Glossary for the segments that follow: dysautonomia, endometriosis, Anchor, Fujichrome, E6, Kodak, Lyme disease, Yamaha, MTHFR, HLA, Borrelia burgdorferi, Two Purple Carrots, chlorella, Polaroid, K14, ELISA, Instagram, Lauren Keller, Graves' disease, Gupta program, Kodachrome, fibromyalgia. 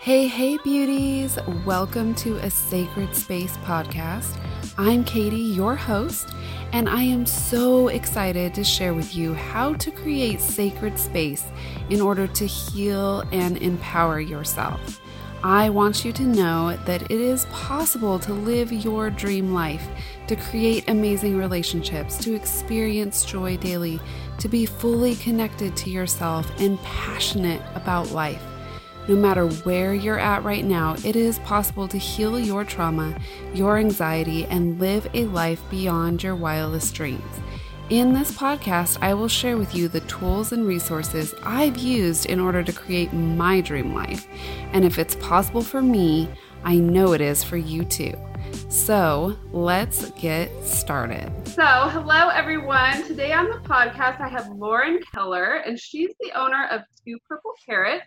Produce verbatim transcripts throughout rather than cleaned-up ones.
Hey, hey, beauties. Welcome to a Sacred Space podcast. I'm Katie, your host, and I am so excited to share with you how to create sacred space in order to heal and empower yourself. I want you to know that it is possible to live your dream life, to create amazing relationships, to experience joy daily, to be fully connected to yourself and passionate about life. No matter where you're at right now, it is possible to heal your trauma, your anxiety, and live a life beyond your wildest dreams. In this podcast, I will share with you the tools and resources I've used in order to create my dream life. And if it's possible for me, I know it is for you too. So let's get started. So hello, everyone. Today on the podcast, I have Lauren Keller, and she's the owner of Two Purple Carrots.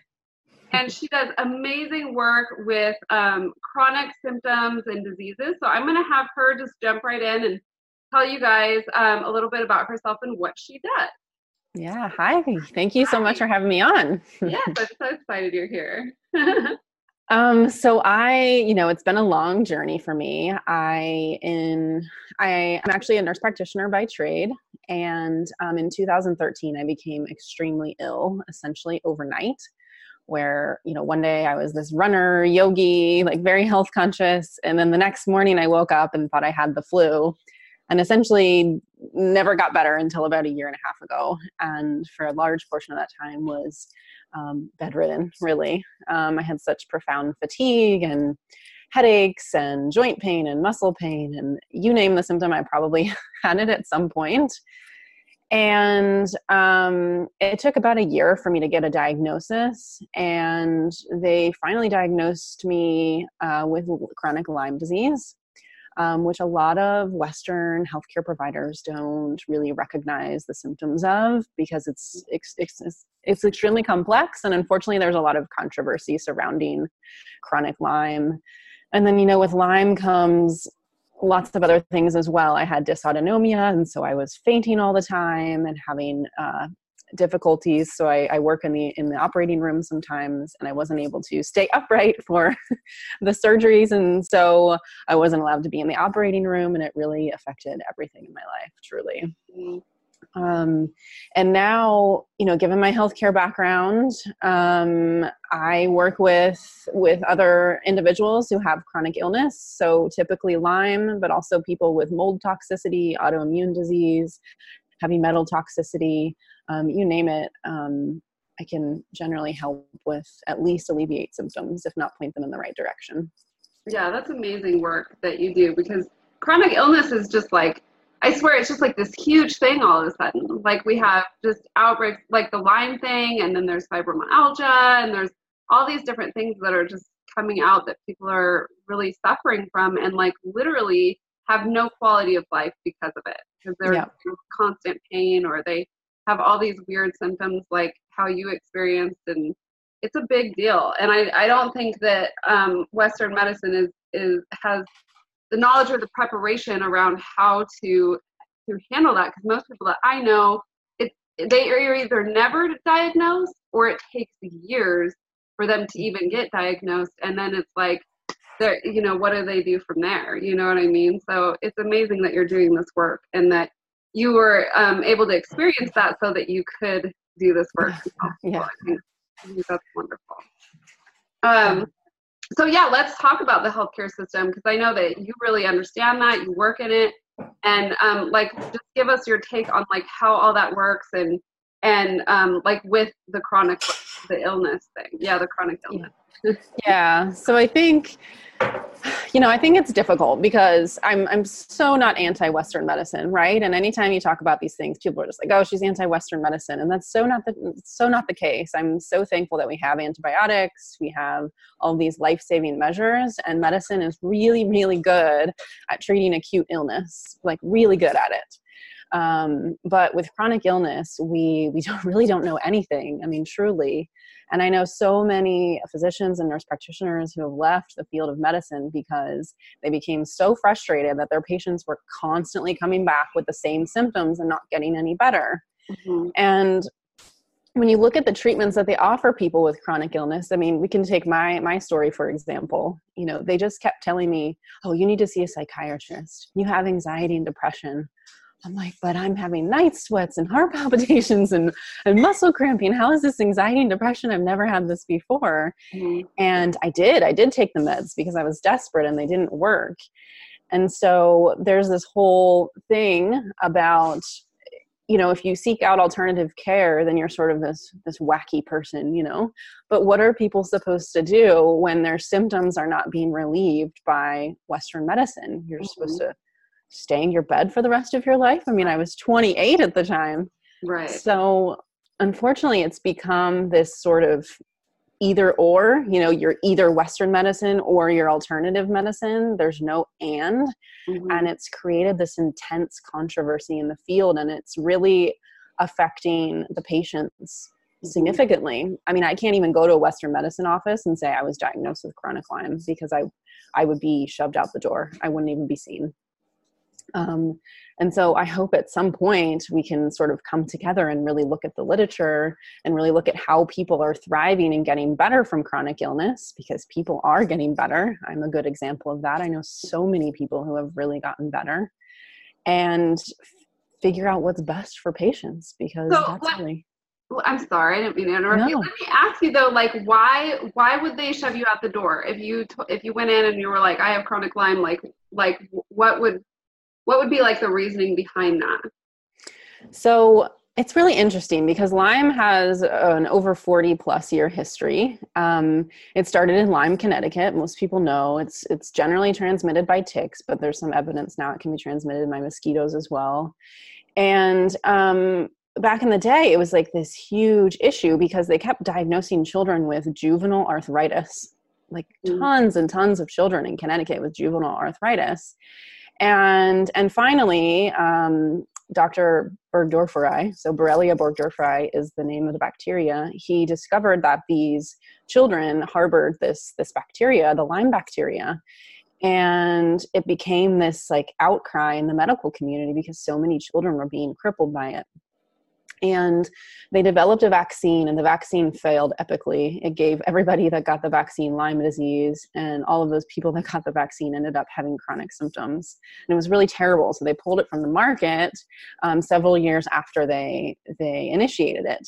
And she does amazing work with um, chronic symptoms and diseases. So I'm going to have her just jump right in and tell you guys um, a little bit about herself and what she does. Yeah. Hi. Thank you so much for having me on. Yes, I'm so excited you're here. um, so I, you know, it's been a long journey for me. I in I am actually a nurse practitioner by trade. And um, in two thousand thirteen, I became extremely ill, essentially overnight. Where, you know, one day I was this runner, yogi, like very health conscious. And then the next morning I woke up and thought I had the flu and essentially never got better until about a year and a half ago. And for a large portion of that time was um, bedridden, really. Um, I had such profound fatigue and headaches and joint pain and muscle pain. And you name the symptom, I probably had it at some point. And um, it took about a year for me to get a diagnosis, and they finally diagnosed me uh, with chronic Lyme disease, um, which a lot of Western healthcare providers don't really recognize the symptoms of because it's it's, it's it's extremely complex, and unfortunately, there's a lot of controversy surrounding chronic Lyme. And then, you know, with Lyme comes lots of other things as well. I had dysautonomia, and so I was fainting all the time and having uh, difficulties. So I, I work in the in the operating room sometimes, and I wasn't able to stay upright for the surgeries, and so I wasn't allowed to be in the operating room, and it really affected everything in my life, truly. Mm-hmm. Um, and now, you know, given my healthcare background, um, I work with, with other individuals who have chronic illness. So typically Lyme, but also people with mold toxicity, autoimmune disease, heavy metal toxicity, um, you name it. Um, I can generally help with at least alleviate symptoms, if not point them in the right direction. Yeah. That's amazing work that you do, because chronic illness is just like, I swear it's just like this huge thing all of a sudden. Like we have just outbreaks, like the Lyme thing, and then there's fibromyalgia, and there's all these different things that are just coming out that people are really suffering from and like literally have no quality of life because of it, because they're yeah. in constant pain, or they have all these weird symptoms like how you experienced, and it's a big deal. And I, I don't think that um, Western medicine is is has the knowledge or the preparation around how to to handle that, because most people that I know, it they are either never diagnosed or it takes years for them to even get diagnosed, and then it's like, they're, you know, what do they do from there? You know what I mean? So it's amazing that you're doing this work and that you were um, able to experience that so that you could do this work. Yeah, I think, I think that's wonderful. Um. So yeah, let's talk about the healthcare system, because I know that you really understand that, you work in it, and um, like just give us your take on like how all that works, and and um, like with the chronic the illness thing, yeah, the chronic illness. Yeah, so I think, you know, I think it's difficult because I'm I'm so not anti-Western medicine, right? And anytime you talk about these things, people are just like, oh, she's anti-Western medicine, and that's so not the so not the case. I'm so thankful that we have antibiotics, we have all these life-saving measures, and medicine is really, really good at treating acute illness, like really good at it. Um, but with chronic illness, we, we don't really don't know anything. I mean, truly. And I know so many physicians and nurse practitioners who have left the field of medicine because they became so frustrated that their patients were constantly coming back with the same symptoms and not getting any better. Mm-hmm. And when you look at the treatments that they offer people with chronic illness, I mean, we can take my my story, for example. You know, they just kept telling me, oh, you need to see a psychiatrist. You have anxiety and depression. I'm like, but I'm having night sweats and heart palpitations and, and muscle cramping. How is this anxiety and depression? I've never had this before. Mm-hmm. And I did. I did take the meds because I was desperate and they didn't work. And so there's this whole thing about, you know, if you seek out alternative care, then you're sort of this this wacky person, you know. But what are people supposed to do when their symptoms are not being relieved by Western medicine? You're mm-hmm. supposed to stay in your bed for the rest of your life? I mean, I was twenty-eight at the time. Right. So unfortunately, it's become this sort of either or, you know, you're either Western medicine or your alternative medicine. There's no and, mm-hmm. and it's created this intense controversy in the field, and it's really affecting the patients significantly. Mm-hmm. I mean, I can't even go to a Western medicine office and say I was diagnosed with chronic Lyme because I, I would be shoved out the door. I wouldn't even be seen. Um, and so I hope at some point we can sort of come together and really look at the literature and really look at how people are thriving and getting better from chronic illness, because people are getting better. I'm a good example of that. I know so many people who have really gotten better, and figure out what's best for patients, because so that's what, really... Well, I'm sorry. I didn't mean to interrupt no. you. Let me ask you though, like why, why would they shove you out the door? If you, t- if you went in and you were like, I have chronic Lyme, like, like what would, What would be like the reasoning behind that? So it's really interesting because Lyme has an over forty plus year history. Um, it started in Lyme, Connecticut. Most people know it's it's generally transmitted by ticks, but there's some evidence now it can be transmitted by mosquitoes as well. And um, back in the day, it was like this huge issue because they kept diagnosing children with juvenile arthritis, like tons and tons of children in Connecticut with juvenile arthritis. And and finally, um, Doctor Burgdorferi, so Borrelia burgdorferi is the name of the bacteria, he discovered that these children harbored this this bacteria, the Lyme bacteria, and it became this like outcry in the medical community because so many children were being crippled by it. And they developed a vaccine, and the vaccine failed epically. It gave everybody that got the vaccine Lyme disease, and all of those people that got the vaccine ended up having chronic symptoms. And it was really terrible. So they pulled it from the market um, several years after they they initiated it.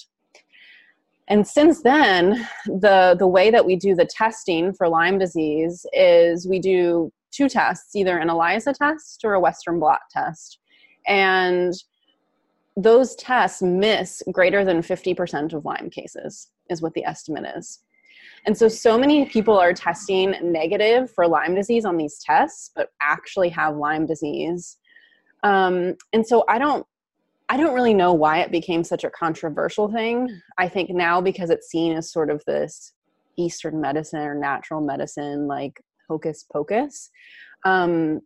And since then, the, the way that we do the testing for Lyme disease is we do two tests, either an ELISA test or a Western blot test. And those tests miss greater than fifty percent of Lyme cases is what the estimate is. And so, so many people are testing negative for Lyme disease on these tests, but actually have Lyme disease. Um, and so I don't, I don't really know why it became such a controversial thing. I think now because it's seen as sort of this Eastern medicine or natural medicine, like hocus pocus, um,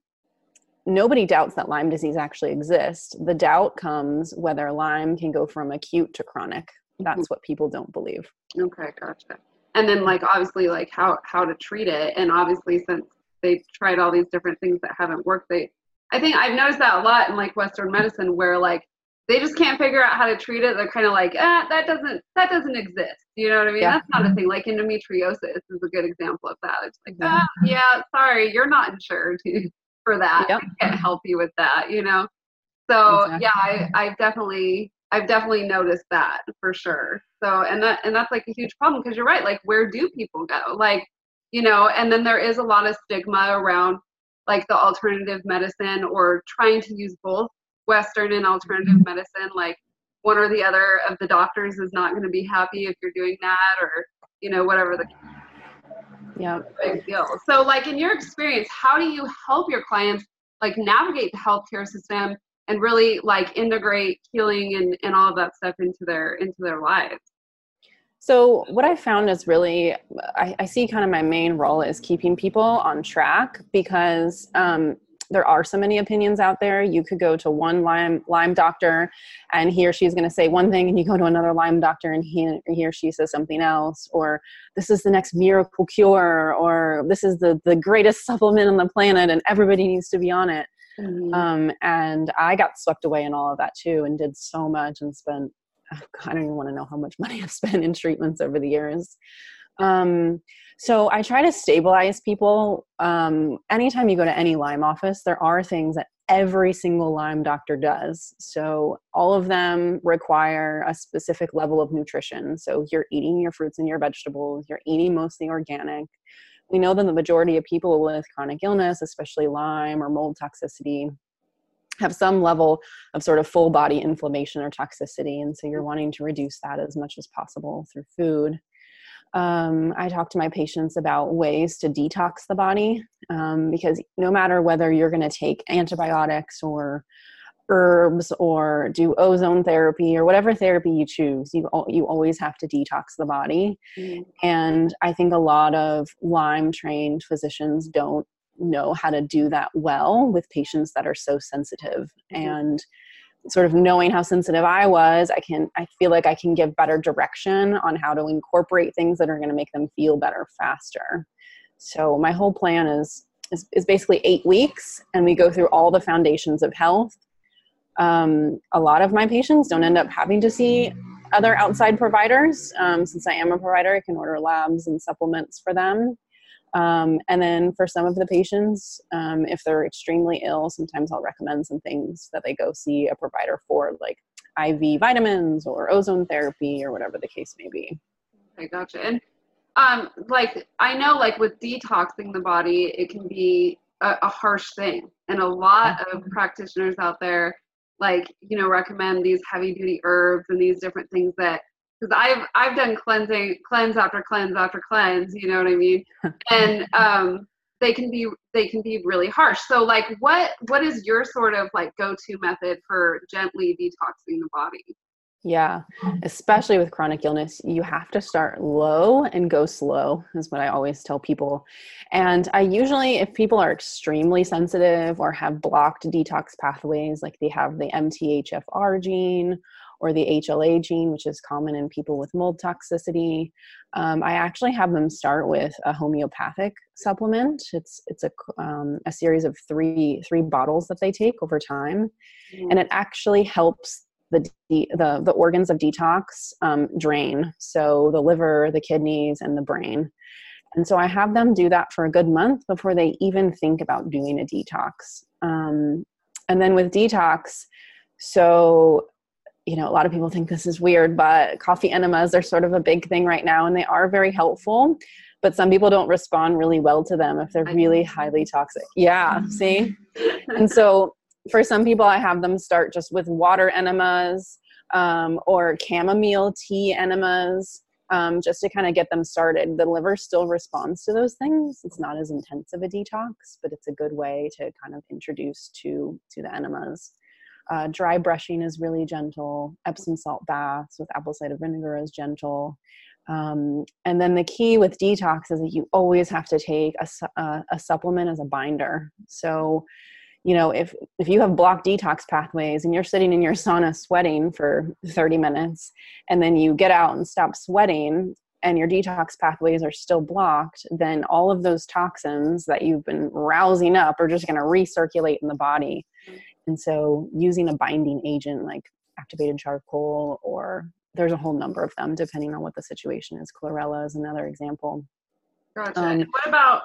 nobody doubts that Lyme disease actually exists. The doubt comes whether Lyme can go from acute to chronic. That's mm-hmm. what people don't believe. Okay, gotcha. And then, like, obviously, like, how, how to treat it. And obviously, since they tried all these different things that haven't worked, they, I think I've noticed that a lot in, like, Western medicine where, like, they just can't figure out how to treat it. They're kind of like, ah, that doesn't, that doesn't exist. You know what I mean? Yeah. That's not a thing. Like endometriosis is a good example of that. It's like, mm-hmm. ah, yeah, sorry, you're not insured. For that, yep. I can't help you with that, you know. So exactly. yeah, I, I've definitely, I've definitely noticed that for sure. So and that, and that's like a huge problem because you're right. Like, where do people go? Like, you know, and then there is a lot of stigma around like the alternative medicine or trying to use both Western and alternative mm-hmm. medicine. Like, one or the other of the doctors is not going to be happy if you're doing that, or you know, whatever the. Yeah, big deal. So, like, in your experience, how do you help your clients like navigate the healthcare system and really like integrate healing and, and all of that stuff into their into their lives? So, what I found is really, I, I see kind of my main role is keeping people on track because um, there are so many opinions out there. You could go to one Lyme Lyme doctor, and he or she's going to say one thing, and you go to another Lyme doctor, and he, he or she says something else, or this is the next miracle cure, or this is the, the greatest supplement on the planet, and everybody needs to be on it. Mm-hmm. Um, and I got swept away in all of that too, and did so much, and spent oh God, I don't even want to know how much money I've spent in treatments over the years. Um, so I try to stabilize people. Um, anytime you go to any Lyme office, there are things that every single Lyme doctor does. So all of them require a specific level of nutrition. So you're eating your fruits and your vegetables, you're eating mostly organic. We know that the majority of people with chronic illness, especially Lyme or mold toxicity, have some level of sort of full body inflammation or toxicity. And so you're wanting to reduce that as much as possible through food. Um, I talk to my patients about ways to detox the body, um, because no matter whether you're going to take antibiotics or herbs or do ozone therapy or whatever therapy you choose, you you always have to detox the body. Mm. And I think a lot of Lyme trained physicians don't know how to do that well with patients that are so sensitive. Mm-hmm. And sort of knowing how sensitive I was, I can, I feel like I can give better direction on how to incorporate things that are going to make them feel better faster. So my whole plan is, is, is basically eight weeks and we go through all the foundations of health. Um, a lot of my patients don't end up having to see other outside providers. Um, since I am a provider, I can order labs and supplements for them. Um, and then for some of the patients, um, if they're extremely ill, sometimes I'll recommend some things that they go see a provider for, like I V vitamins or ozone therapy or whatever the case may be. Okay, gotcha. And, um, like, I know, like, with detoxing the body, it can be a, a harsh thing. And a lot of practitioners out there, like, you know, recommend these heavy duty herbs and these different things that, because I've I've done cleansing cleanse after cleanse after cleanse, you know what I mean? And um, they can be they can be really harsh. So like what what is your sort of like go-to method for gently detoxing the body? Yeah, especially with chronic illness, you have to start low and go slow is what I always tell people. And I usually, if people are extremely sensitive or have blocked detox pathways, like they have the M T H F R gene or the H L A gene, which is common in people with mold toxicity, um, I actually have them start with a homeopathic supplement. It's it's a um, a series of three three bottles that they take over time, mm-hmm. and it actually helps the de- the the organs of detox um, drain. So the liver, the kidneys, and the brain. And so I have them do that for a good month before they even think about doing a detox. Um, and then with detox, so. You know, a lot of people think this is weird, but coffee enemas are sort of a big thing right now, and they are very helpful, but some people don't respond really well to them if they're really highly toxic. Yeah, see? And so for some people, I have them start just with water enemas um, or chamomile tea enemas um, just to kind of get them started. The liver still responds to those things. It's not as intense of a detox, but it's a good way to kind of introduce to to the enemas. Uh, dry brushing is really gentle. Epsom salt baths with apple cider vinegar is gentle. Um, and then the key with detox is that you always have to take a, su- uh, a supplement as a binder. So, you know, if, if you have blocked detox pathways and you're sitting in your sauna sweating for thirty minutes and then you get out and stop sweating and your detox pathways are still blocked, then all of those toxins that you've been rousing up are just going to recirculate in the body. And so using a binding agent like activated charcoal, or there's a whole number of them depending on what the situation is. Chlorella is another example. Gotcha. Um, what about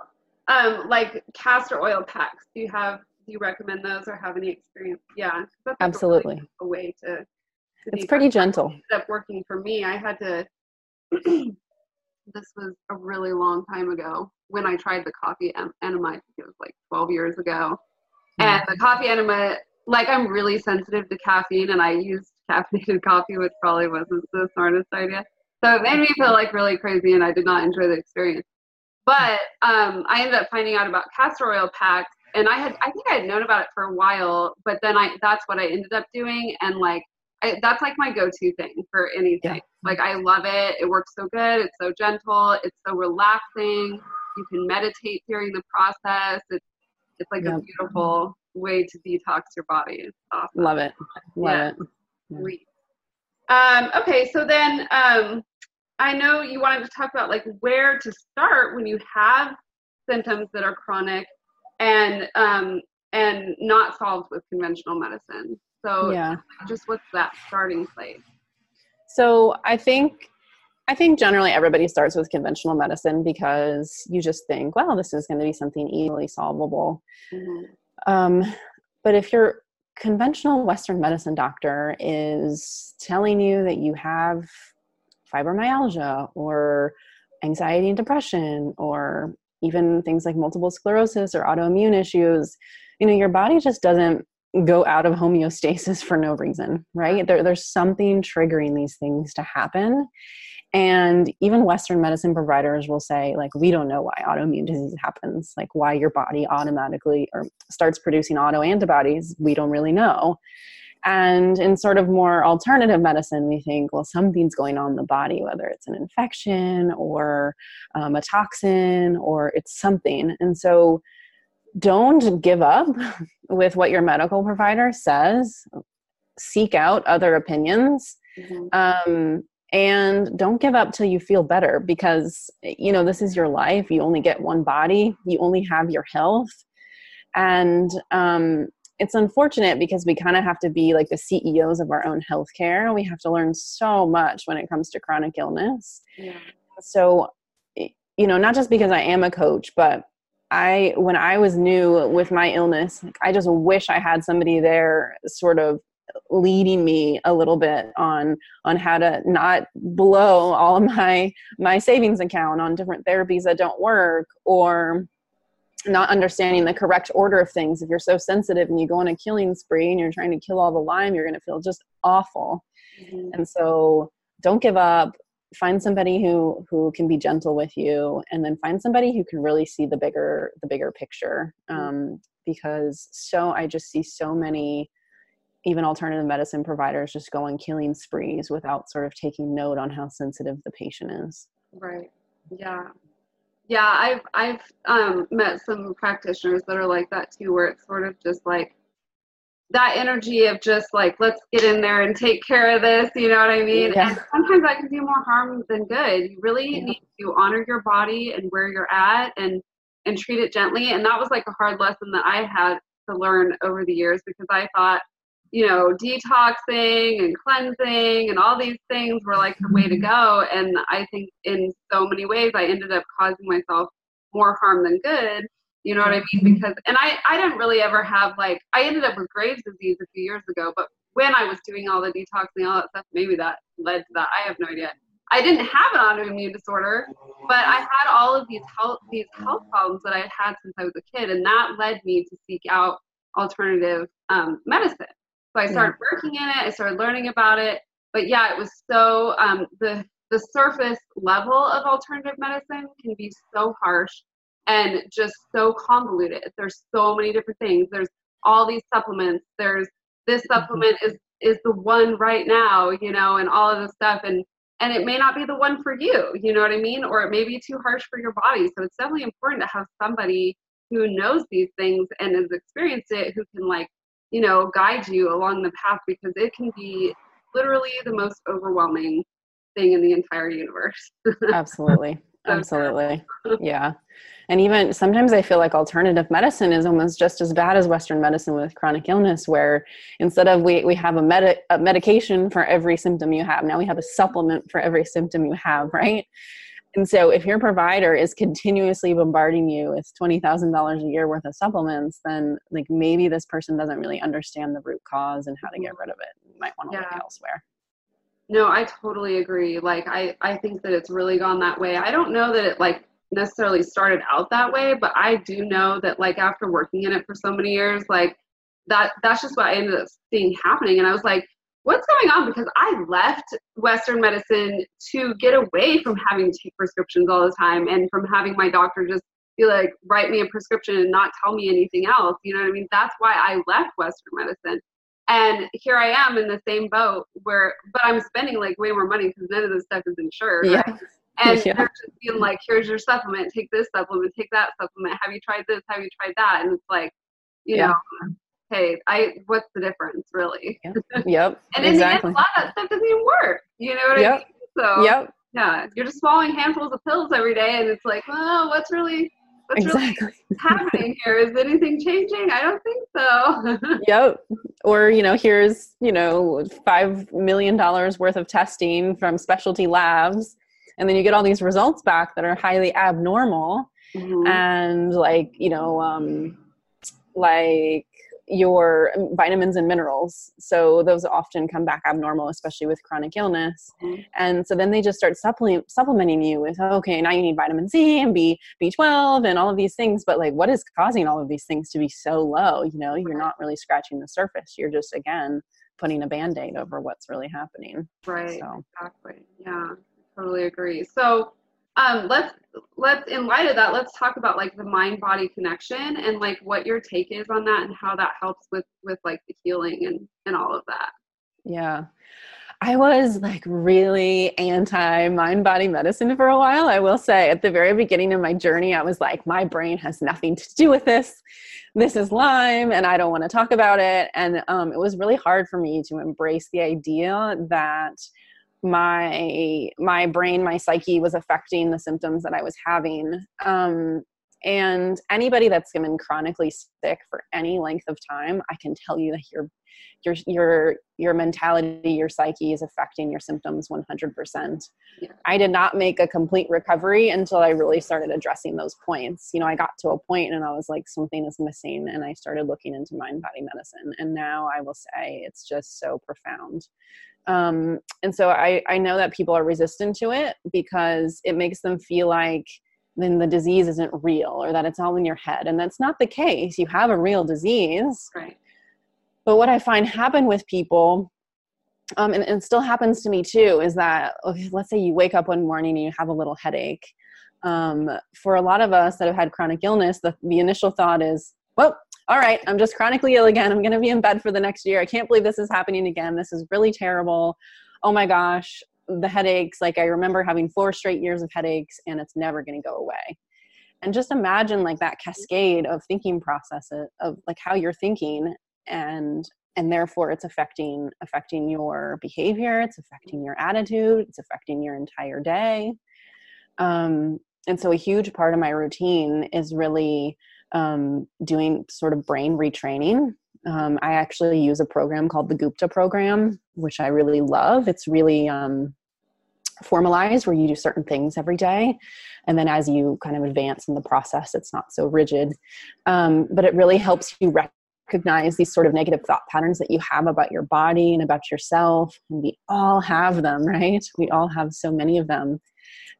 um, like castor oil packs? Do you have, do you recommend those or have any experience? Yeah. That's absolutely. Like a way to, to it's pretty gentle. It ended up working for me. I had to, this was a really long time ago when I tried the coffee enema, I think it was like twelve years ago. And the coffee enema, like I'm really sensitive to caffeine and I used caffeinated coffee, which probably wasn't the smartest idea. So it made me feel like really crazy and I did not enjoy the experience. But um, I ended up finding out about castor oil packs and I had, I think I had known about it for a while, but then I, that's what I ended up doing. And like, I, that's like my go-to thing for anything. Yeah. Like I love it. It works so good. It's so gentle. It's so relaxing. You can meditate during the process. It's It's like yep. a beautiful way to detox your body. Awesome. Love it. Love yeah. it. Yeah. Sweet. Um, okay. So then um, I know you wanted to talk about like where to start when you have symptoms that are chronic and, um, and not solved with conventional medicine. So yeah. just what's that starting place? So I think I think generally everybody starts with conventional medicine because you just think, well, this is going to be something easily solvable. Mm-hmm. Um, but if your conventional Western medicine doctor is telling you that you have fibromyalgia or anxiety and depression or even things like multiple sclerosis or autoimmune issues, you know, your body just doesn't go out of homeostasis for no reason, right? There, there's something triggering these things to happen. And even Western medicine providers will say, like, we don't know why autoimmune disease happens, like why your body automatically or starts producing auto antibodies. We don't really know. And in sort of more alternative medicine, we think, well, something's going on in the body, whether it's an infection or um, a toxin or it's something. And so don't give up with what your medical provider says. Seek out other opinions. Mm-hmm. Um, And don't give up till you feel better because, you know, this is your life. You only get one body. You only have your health. And um, it's unfortunate because we kind of have to be like the C E Os of our own healthcare. We have to learn so much when it comes to chronic illness. Yeah. So, you know, not just because I am a coach, but I, when I was new with my illness, I just wish I had somebody there sort of leading me a little bit on on how to not blow all of my my savings account on different therapies that don't work, or not understanding the correct order of things. If you're so sensitive and you go on a killing spree and you're trying to kill all the Lyme, you're going to feel just awful. Mm-hmm. And so don't give up. Find somebody who who can be gentle with you, and then find somebody who can really see the bigger the bigger picture. Um, because so I just see so many even alternative medicine providers just go on killing sprees without sort of taking note on how sensitive the patient is. Right. Yeah. Yeah. I've, I've um, met some practitioners that are like that too, where it's sort of just like that energy of just like, let's get in there and take care of this. You know what I mean? Yeah. And sometimes that can do more harm than good. You really yeah. need to honor your body and where you're at and, and treat it gently. And that was like a hard lesson that I had to learn over the years, because I thought, you know, detoxing and cleansing and all these things were like the way to go. And I think in so many ways I ended up causing myself more harm than good. You know what I mean? Because, and I, I didn't really ever have like, I ended up with Graves' disease a few years ago, but when I was doing all the detoxing, all that stuff, maybe that led to that. I have no idea. I didn't have an autoimmune disorder, but I had all of these health, these health problems that I had had since I was a kid. And that led me to seek out alternative um, medicine. So I started working in it. I started learning about it. But yeah, it was so um, the the surface level of alternative medicine can be so harsh and just so convoluted. There's so many different things. There's all these supplements. There's this supplement is is the one right now, you know, and all of this stuff. And and it may not be the one for you. You know what I mean? Or it may be too harsh for your body. So it's definitely important to have somebody who knows these things and has experienced it, who can like, you know, guide you along the path, because it can be literally the most overwhelming thing in the entire universe. Absolutely. Absolutely. Yeah. And even sometimes I feel like alternative medicine is almost just as bad as Western medicine with chronic illness, where instead of we, we have a, med- a medication for every symptom you have, now we have a supplement for every symptom you have, right? And so if your provider is continuously bombarding you with twenty thousand dollars a year worth of supplements, then like maybe this person doesn't really understand the root cause and how to get rid of it. You might want to yeah. look elsewhere. No, I totally agree. Like I, I think that it's really gone that way. I don't know that it like necessarily started out that way, but I do know that like after working in it for so many years, like that, that's just what I ended up seeing happening. And I was like, what's going on? Because I left Western medicine to get away from having to take prescriptions all the time and from having my doctor just be like, write me a prescription and not tell me anything else. You know what I mean? That's why I left Western medicine. And here I am in the same boat where, but I'm spending like way more money because none of this stuff is insured. Yeah. Right? And yeah. they're just being like, here's your supplement, take this supplement, take that supplement. Have you tried this? Have you tried that? And it's like, you yeah. know. Hey, I, what's the difference really? Yep. yep and in exactly. the end, a lot of that stuff doesn't even work. You know what yep. I mean? So yep. yeah, you're just swallowing handfuls of pills every day and it's like, well, what's really, What's exactly really happening here? Is anything changing? I don't think so. Yep. Or, you know, here's, you know, five million dollars worth of testing from specialty labs. And then you get all these results back that are highly abnormal. Mm-hmm. And like, you know, um, like your vitamins and minerals. So those often come back abnormal, especially with chronic illness. Mm-hmm. And so then they just start supple- supplementing you with, okay, now you need vitamin C and B, B twelve and all of these things. But like, what is causing all of these things to be so low? You know, you're not really scratching the surface. You're just, again, putting a Band-Aid over what's really happening. Right. So. Exactly. Yeah. Totally agree. So um, let's, let's, in light of that, let's talk about like the mind-body connection and like what your take is on that and how that helps with, with like the healing and, and all of that. Yeah. I was like really anti mind-body medicine for a while. I will say at the very beginning of my journey, I was like, my brain has nothing to do with this. This is Lyme and I don't want to talk about it. And um, it was really hard for me to embrace the idea that my my brain, my psyche was affecting the symptoms that I was having. Um, and anybody that's been chronically sick for any length of time, I can tell you that your your your your mentality, your psyche is affecting your symptoms one hundred percent. Yeah. I did not make a complete recovery until I really started addressing those points. You know, I got to a point and I was like, something is missing. And I started looking into mind-body medicine. And now I will say it's just so profound. Um, and so I, I know that people are resistant to it because it makes them feel like then the disease isn't real or that it's all in your head. And that's not the case. You have a real disease. Right. But what I find happen with people, um, and, and it still happens to me too, is that okay, let's say you wake up one morning and you have a little headache. Um, for a lot of us that have had chronic illness, the, the initial thought is, well, all right, I'm just chronically ill again. I'm going to be in bed for the next year. I can't believe this is happening again. This is really terrible. Oh my gosh, the headaches. Like I remember having four straight years of headaches and it's never going to go away. And just imagine like that cascade of thinking processes of like how you're thinking and and therefore it's affecting affecting your behavior. It's affecting your attitude. It's affecting your entire day. Um, and so a huge part of my routine is really Um, doing sort of brain retraining. Um, I actually use a program called the Gupta program, which I really love. It's really um, formalized where you do certain things every day. And then as you kind of advance in the process, it's not so rigid. Um, but it really helps you recognize these sort of negative thought patterns that you have about your body and about yourself. And we all have them, right? We all have so many of them.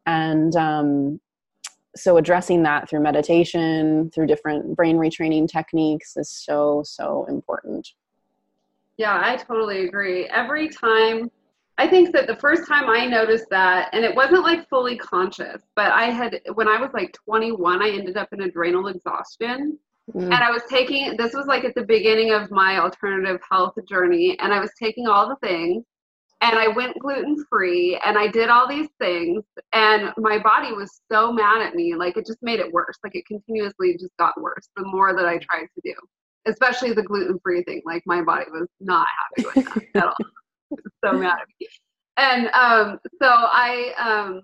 And um so addressing that through meditation, through different brain retraining techniques is so, so important. Yeah, I totally agree. Every time, I think that the first time I noticed that, and it wasn't like fully conscious, but I had, when I was like twenty-one, I ended up in adrenal exhaustion. Mm. And I was taking, this was like at the beginning of my alternative health journey, and I was taking all the things. And I went gluten-free and I did all these things and my body was so mad at me. Like it just made it worse. Like it continuously just got worse the more that I tried to do, especially the gluten-free thing. Like my body was not happy with that at all. It was so mad at me. And um, so I um,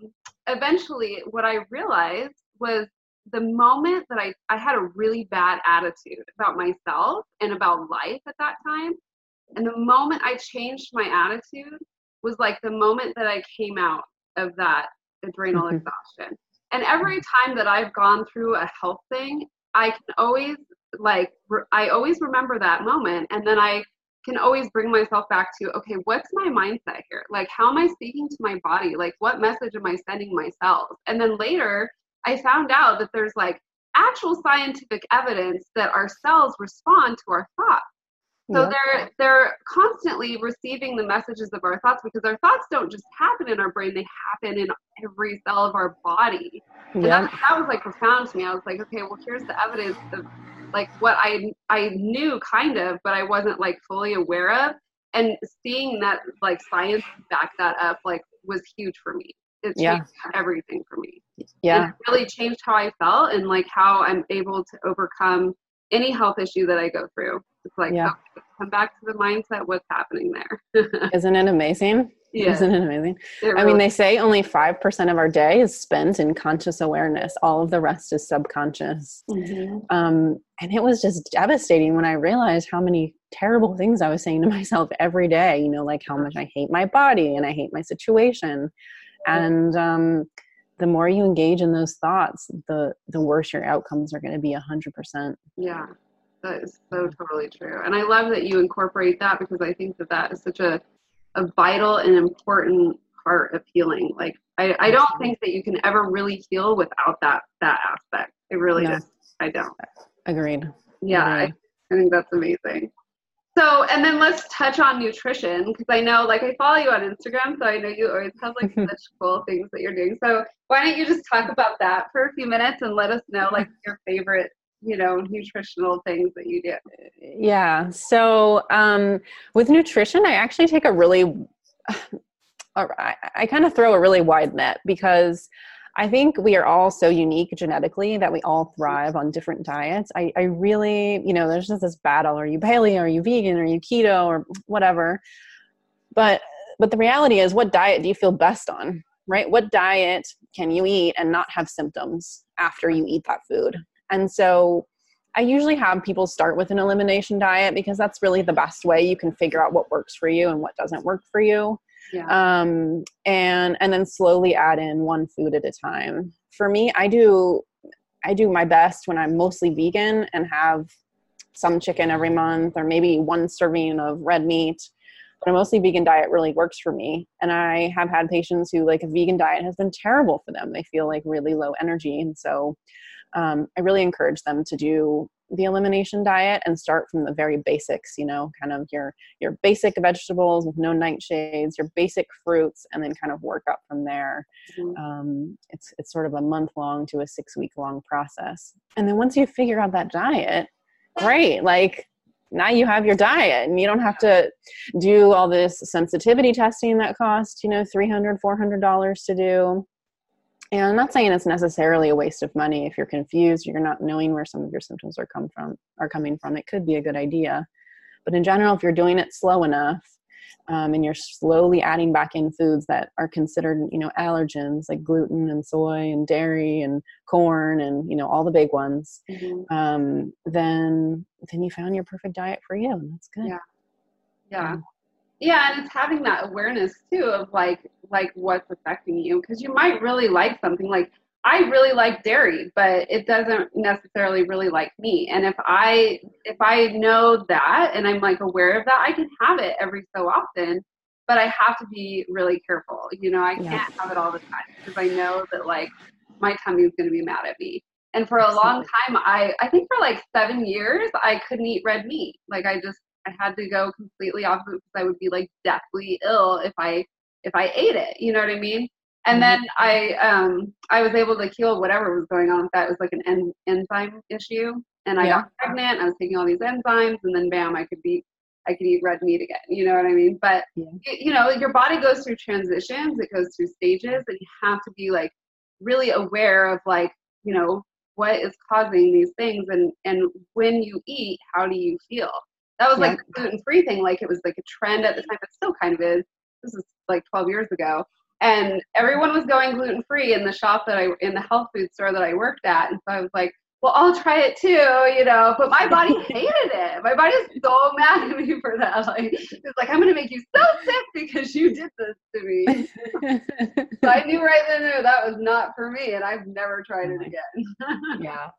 eventually what I realized was the moment that I, I had a really bad attitude about myself and about life at that time. And the moment I changed my attitude was like the moment that I came out of that adrenal mm-hmm. exhaustion. And every time that I've gone through a health thing, I can always like, re- I always remember that moment. And then I can always bring myself back to, okay, what's my mindset here? Like, how am I speaking to my body? Like, what message am I sending myself? And then later I found out that there's like actual scientific evidence that our cells respond to our thoughts. So they're they're constantly receiving the messages of our thoughts because our thoughts don't just happen in our brain. They happen in every cell of our body. And yeah. that, that was like profound to me. I was like, okay, well, here's the evidence of like what I I knew kind of, but I wasn't like fully aware of. And seeing that like science back that up like was huge for me. It changed yeah. everything for me. Yeah. And it really changed how I felt and like how I'm able to overcome any health issue that I go through. It's like, yeah. oh, come back to the mindset, what's happening there. Isn't it amazing? Yeah. Isn't it amazing? They're I really- mean, they say only five percent of our day is spent in conscious awareness. All of the rest is subconscious. Mm-hmm. Um, and it was just devastating when I realized how many terrible things I was saying to myself every day, you know, like how much I hate my body and I hate my situation. And um, the more you engage in those thoughts, the, the worse your outcomes are going to be one hundred percent. Yeah, that is so totally true. And I love that you incorporate that, because I think that that is such a a vital and important part of healing. Like, I, I don't think that you can ever really heal without that, that aspect. It really no. just, I don't. Agreed. Yeah. Agreed. I, I think that's amazing. So, and then let's touch on nutrition, because I know, like, I follow you on Instagram, so I know you always have like such cool things that you're doing. So why don't you just talk about that for a few minutes and let us know like your favorite, you know, nutritional things that you do. Yeah. So, um, with nutrition, I actually take a really, I, I kind of throw a really wide net, because I think we are all so unique genetically that we all thrive on different diets. I, I really, you know, there's just this battle. Are you paleo? Are you vegan? Are you keto or whatever? But, but the reality is, what diet do you feel best on, right? What diet can you eat and not have symptoms after you eat that food? And so I usually have people start with an elimination diet, because that's really the best way you can figure out what works for you and what doesn't work for you. Yeah. Um, and, and then slowly add in one food at a time. For me, I do, I do my best when I'm mostly vegan and have some chicken every month, or maybe one serving of red meat, but a mostly vegan diet really works for me. And I have had patients who, like, a vegan diet has been terrible for them. They feel like really low energy. And so, Um, I really encourage them to do the elimination diet and start from the very basics, you know, kind of your, your basic vegetables with no nightshades, your basic fruits, and then kind of work up from there. Mm-hmm. Um, it's, it's sort of a month long to a six week long process. And then once you figure out that diet, great. Like, now you have your diet, and you don't have to do all this sensitivity testing that costs, you know, three hundred dollars, four hundred dollars to do. And I'm not saying it's necessarily a waste of money. If you're confused, you're not knowing where some of your symptoms are come from, are coming from, it could be a good idea. But in general, if you're doing it slow enough, um, and you're slowly adding back in foods that are considered, you know, allergens, like gluten and soy and dairy and corn and, you know, all the big ones, mm-hmm. um, then then you found your perfect diet for you, and that's good. Yeah. Yeah. Um, Yeah, and it's having that awareness too of like like what's affecting you, because you might really like something. Like, I really like dairy, but it doesn't necessarily really like me. And if I if I know that and I'm like aware of that, I can have it every so often, but I have to be really careful. You know, I can't yeah. have it all the time, because I know that like my tummy is going to be mad at me. And for a long time, I I think for like seven years, I couldn't eat red meat. Like, I just I had to go completely off of it, because I would be like deathly ill if I if I ate it. You know what I mean? And then I um I was able to heal whatever was going on with that. It was like an en- enzyme issue, and I yeah. got pregnant. I was taking all these enzymes, and then bam, I could be I could eat red meat again. You know what I mean? But yeah. it, you know, your body goes through transitions. It goes through stages, and you have to be like really aware of like, you know, what is causing these things, and and when you eat, how do you feel? That was like yeah. the gluten-free thing. Like, it was like a trend at the time. It still kind of is. This is like twelve years ago. And everyone was going gluten-free in the shop that I, in the health food store that I worked at. And so I was like, well, I'll try it too, you know, but my body hated it. My body is so mad at me for that. Like, it's like, I'm going to make you so sick because you did this to me. So I knew right then and there that was not for me. And I've never tried it again. Yeah.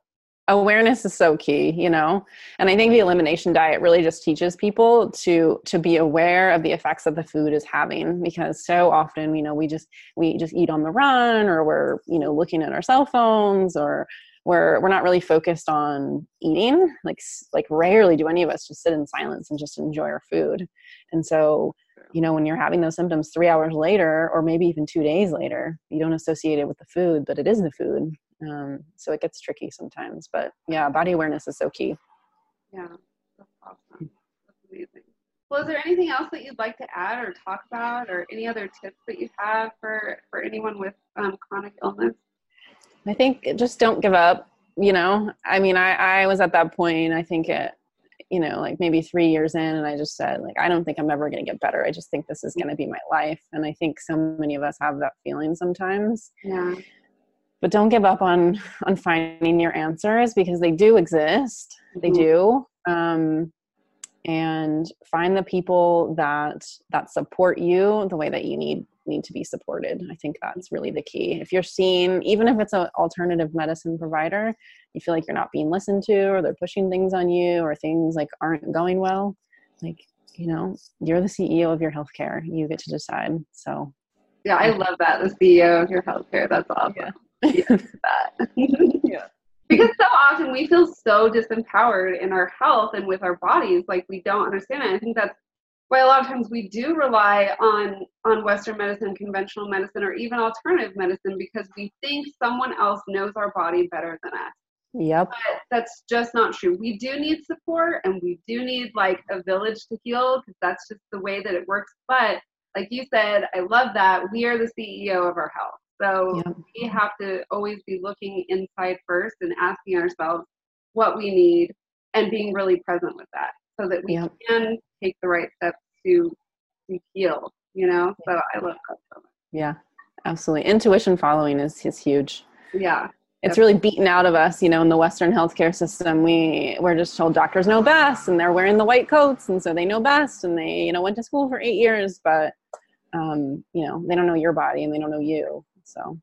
Awareness is so key, you know, and I think the elimination diet really just teaches people to to be aware of the effects that the food is having, because so often, you know, we just we just eat on the run, or we're, you know, looking at our cell phones, or we're we're not really focused on eating. Like like rarely do any of us just sit in silence and just enjoy our food. And so, you know, when you're having those symptoms three hours later, or maybe even two days later, you don't associate it with the food, but it is the food. Um, so it gets tricky sometimes, but yeah, body awareness is so key. Yeah. That's awesome. That's amazing. Well, is there anything else that you'd like to add or talk about, or any other tips that you have for, for anyone with, um, chronic illness? I think just don't give up, you know, I mean, I, I was at that point, I think it, you know, like maybe three years in, and I just said, like, I don't think I'm ever going to get better. I just think this is going to be my life. And I think so many of us have that feeling sometimes. Yeah. But don't give up on, on finding your answers, because they do exist. Mm-hmm. They do. Um, and find the people that, that support you the way that you need, need to be supported. I think that's really the key. If you're seeing, even if it's an alternative medicine provider, you feel like you're not being listened to, or they're pushing things on you, or things like aren't going well, like, you know, you're the C E O of your healthcare. You get to decide. So. Yeah. I love that. The C E O of your healthcare. That's awesome. Yeah. Yeah, that. Yeah. Because so often we feel so disempowered in our health and with our bodies, like we don't understand it. I think that's why a lot of times we do rely on on Western medicine, conventional medicine, or even alternative medicine, because we think someone else knows our body better than us. Yep. But that's just not true. We do need support, and we do need like a village to heal, because that's just the way that it works. But like you said, I love that we are the C E O of our health. So yeah. We have to always be looking inside first and asking ourselves what we need, and being really present with that, so that we yeah. can take the right steps to, to heal, you know? Yeah. So I love that so much. Yeah, absolutely. Intuition following is, is huge. Yeah. It's definitely. Really beaten out of us, you know, in the Western healthcare system. We, we're just told doctors know best, and they're wearing the white coats, and so they know best, and they, you know, went to school for eight years, but, um, you know, they don't know your body, and they don't know you. So,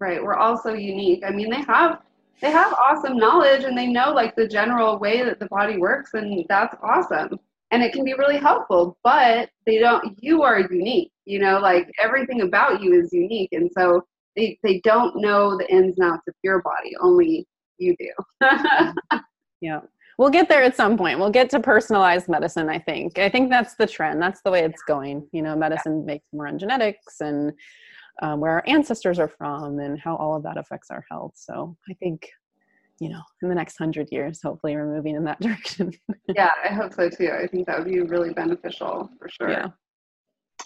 right. We're all so unique. I mean, they have, they have awesome knowledge, and they know like the general way that the body works, and that's awesome. And it can be really helpful, but they don't, you are unique, you know, like everything about you is unique. And so they, they don't know the ins and outs of your body. Only you do. Yeah. We'll get there at some point. We'll get to personalized medicine, I think. I think that's the trend. That's the way it's going. You know, medicine yeah. makes more on genetics and Um, where our ancestors are from, and how all of that affects our health. So I think, you know, in the next hundred years, hopefully we're moving in that direction. Yeah, I hope so too. I think that would be really beneficial for sure. Yeah.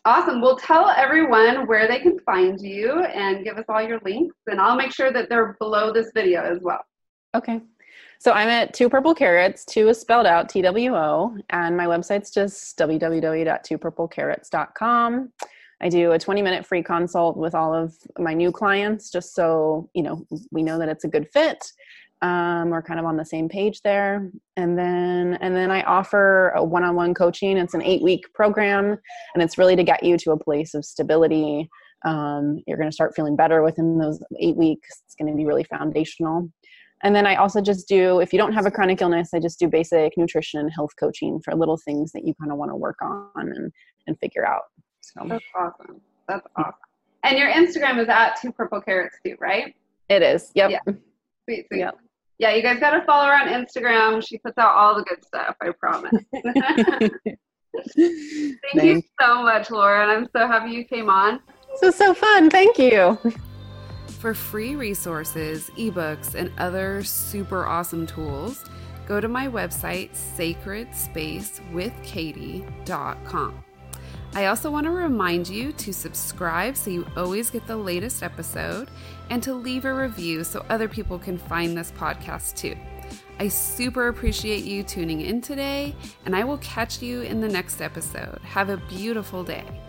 Awesome. Well, tell everyone where they can find you, and give us all your links, and I'll make sure that they're below this video as well. Okay. So I'm at Two Purple Carrots. Two is spelled out T W O, and my website's just w w w dot two purple carrots dot com. I do a twenty minute free consult with all of my new clients, just so, you know, we know that it's a good fit. Um, we're kind of on the same page there. And then, and then I offer a one-on-one coaching. It's an eight week program, and it's really to get you to a place of stability. Um, you're going to start feeling better within those eight weeks. It's going to be really foundational. And then I also just do, if you don't have a chronic illness, I just do basic nutrition and health coaching for little things that you kind of want to work on and, and figure out. So. That's awesome. That's awesome. And your Instagram is at Two Purple Carrots too, right? It is. Yep. Yeah. Sweet, sweet. Yep. Yeah, you guys got to follow her on Instagram. She puts out all the good stuff, I promise. Thank Thanks. you so much, Lauren. I'm so happy you came on. This was so fun. Thank you. For free resources, ebooks, and other super awesome tools, go to my website, sacred space with katie dot com. I also want to remind you to subscribe so you always get the latest episode, and to leave a review so other people can find this podcast too. I super appreciate you tuning in today, and I will catch you in the next episode. Have a beautiful day.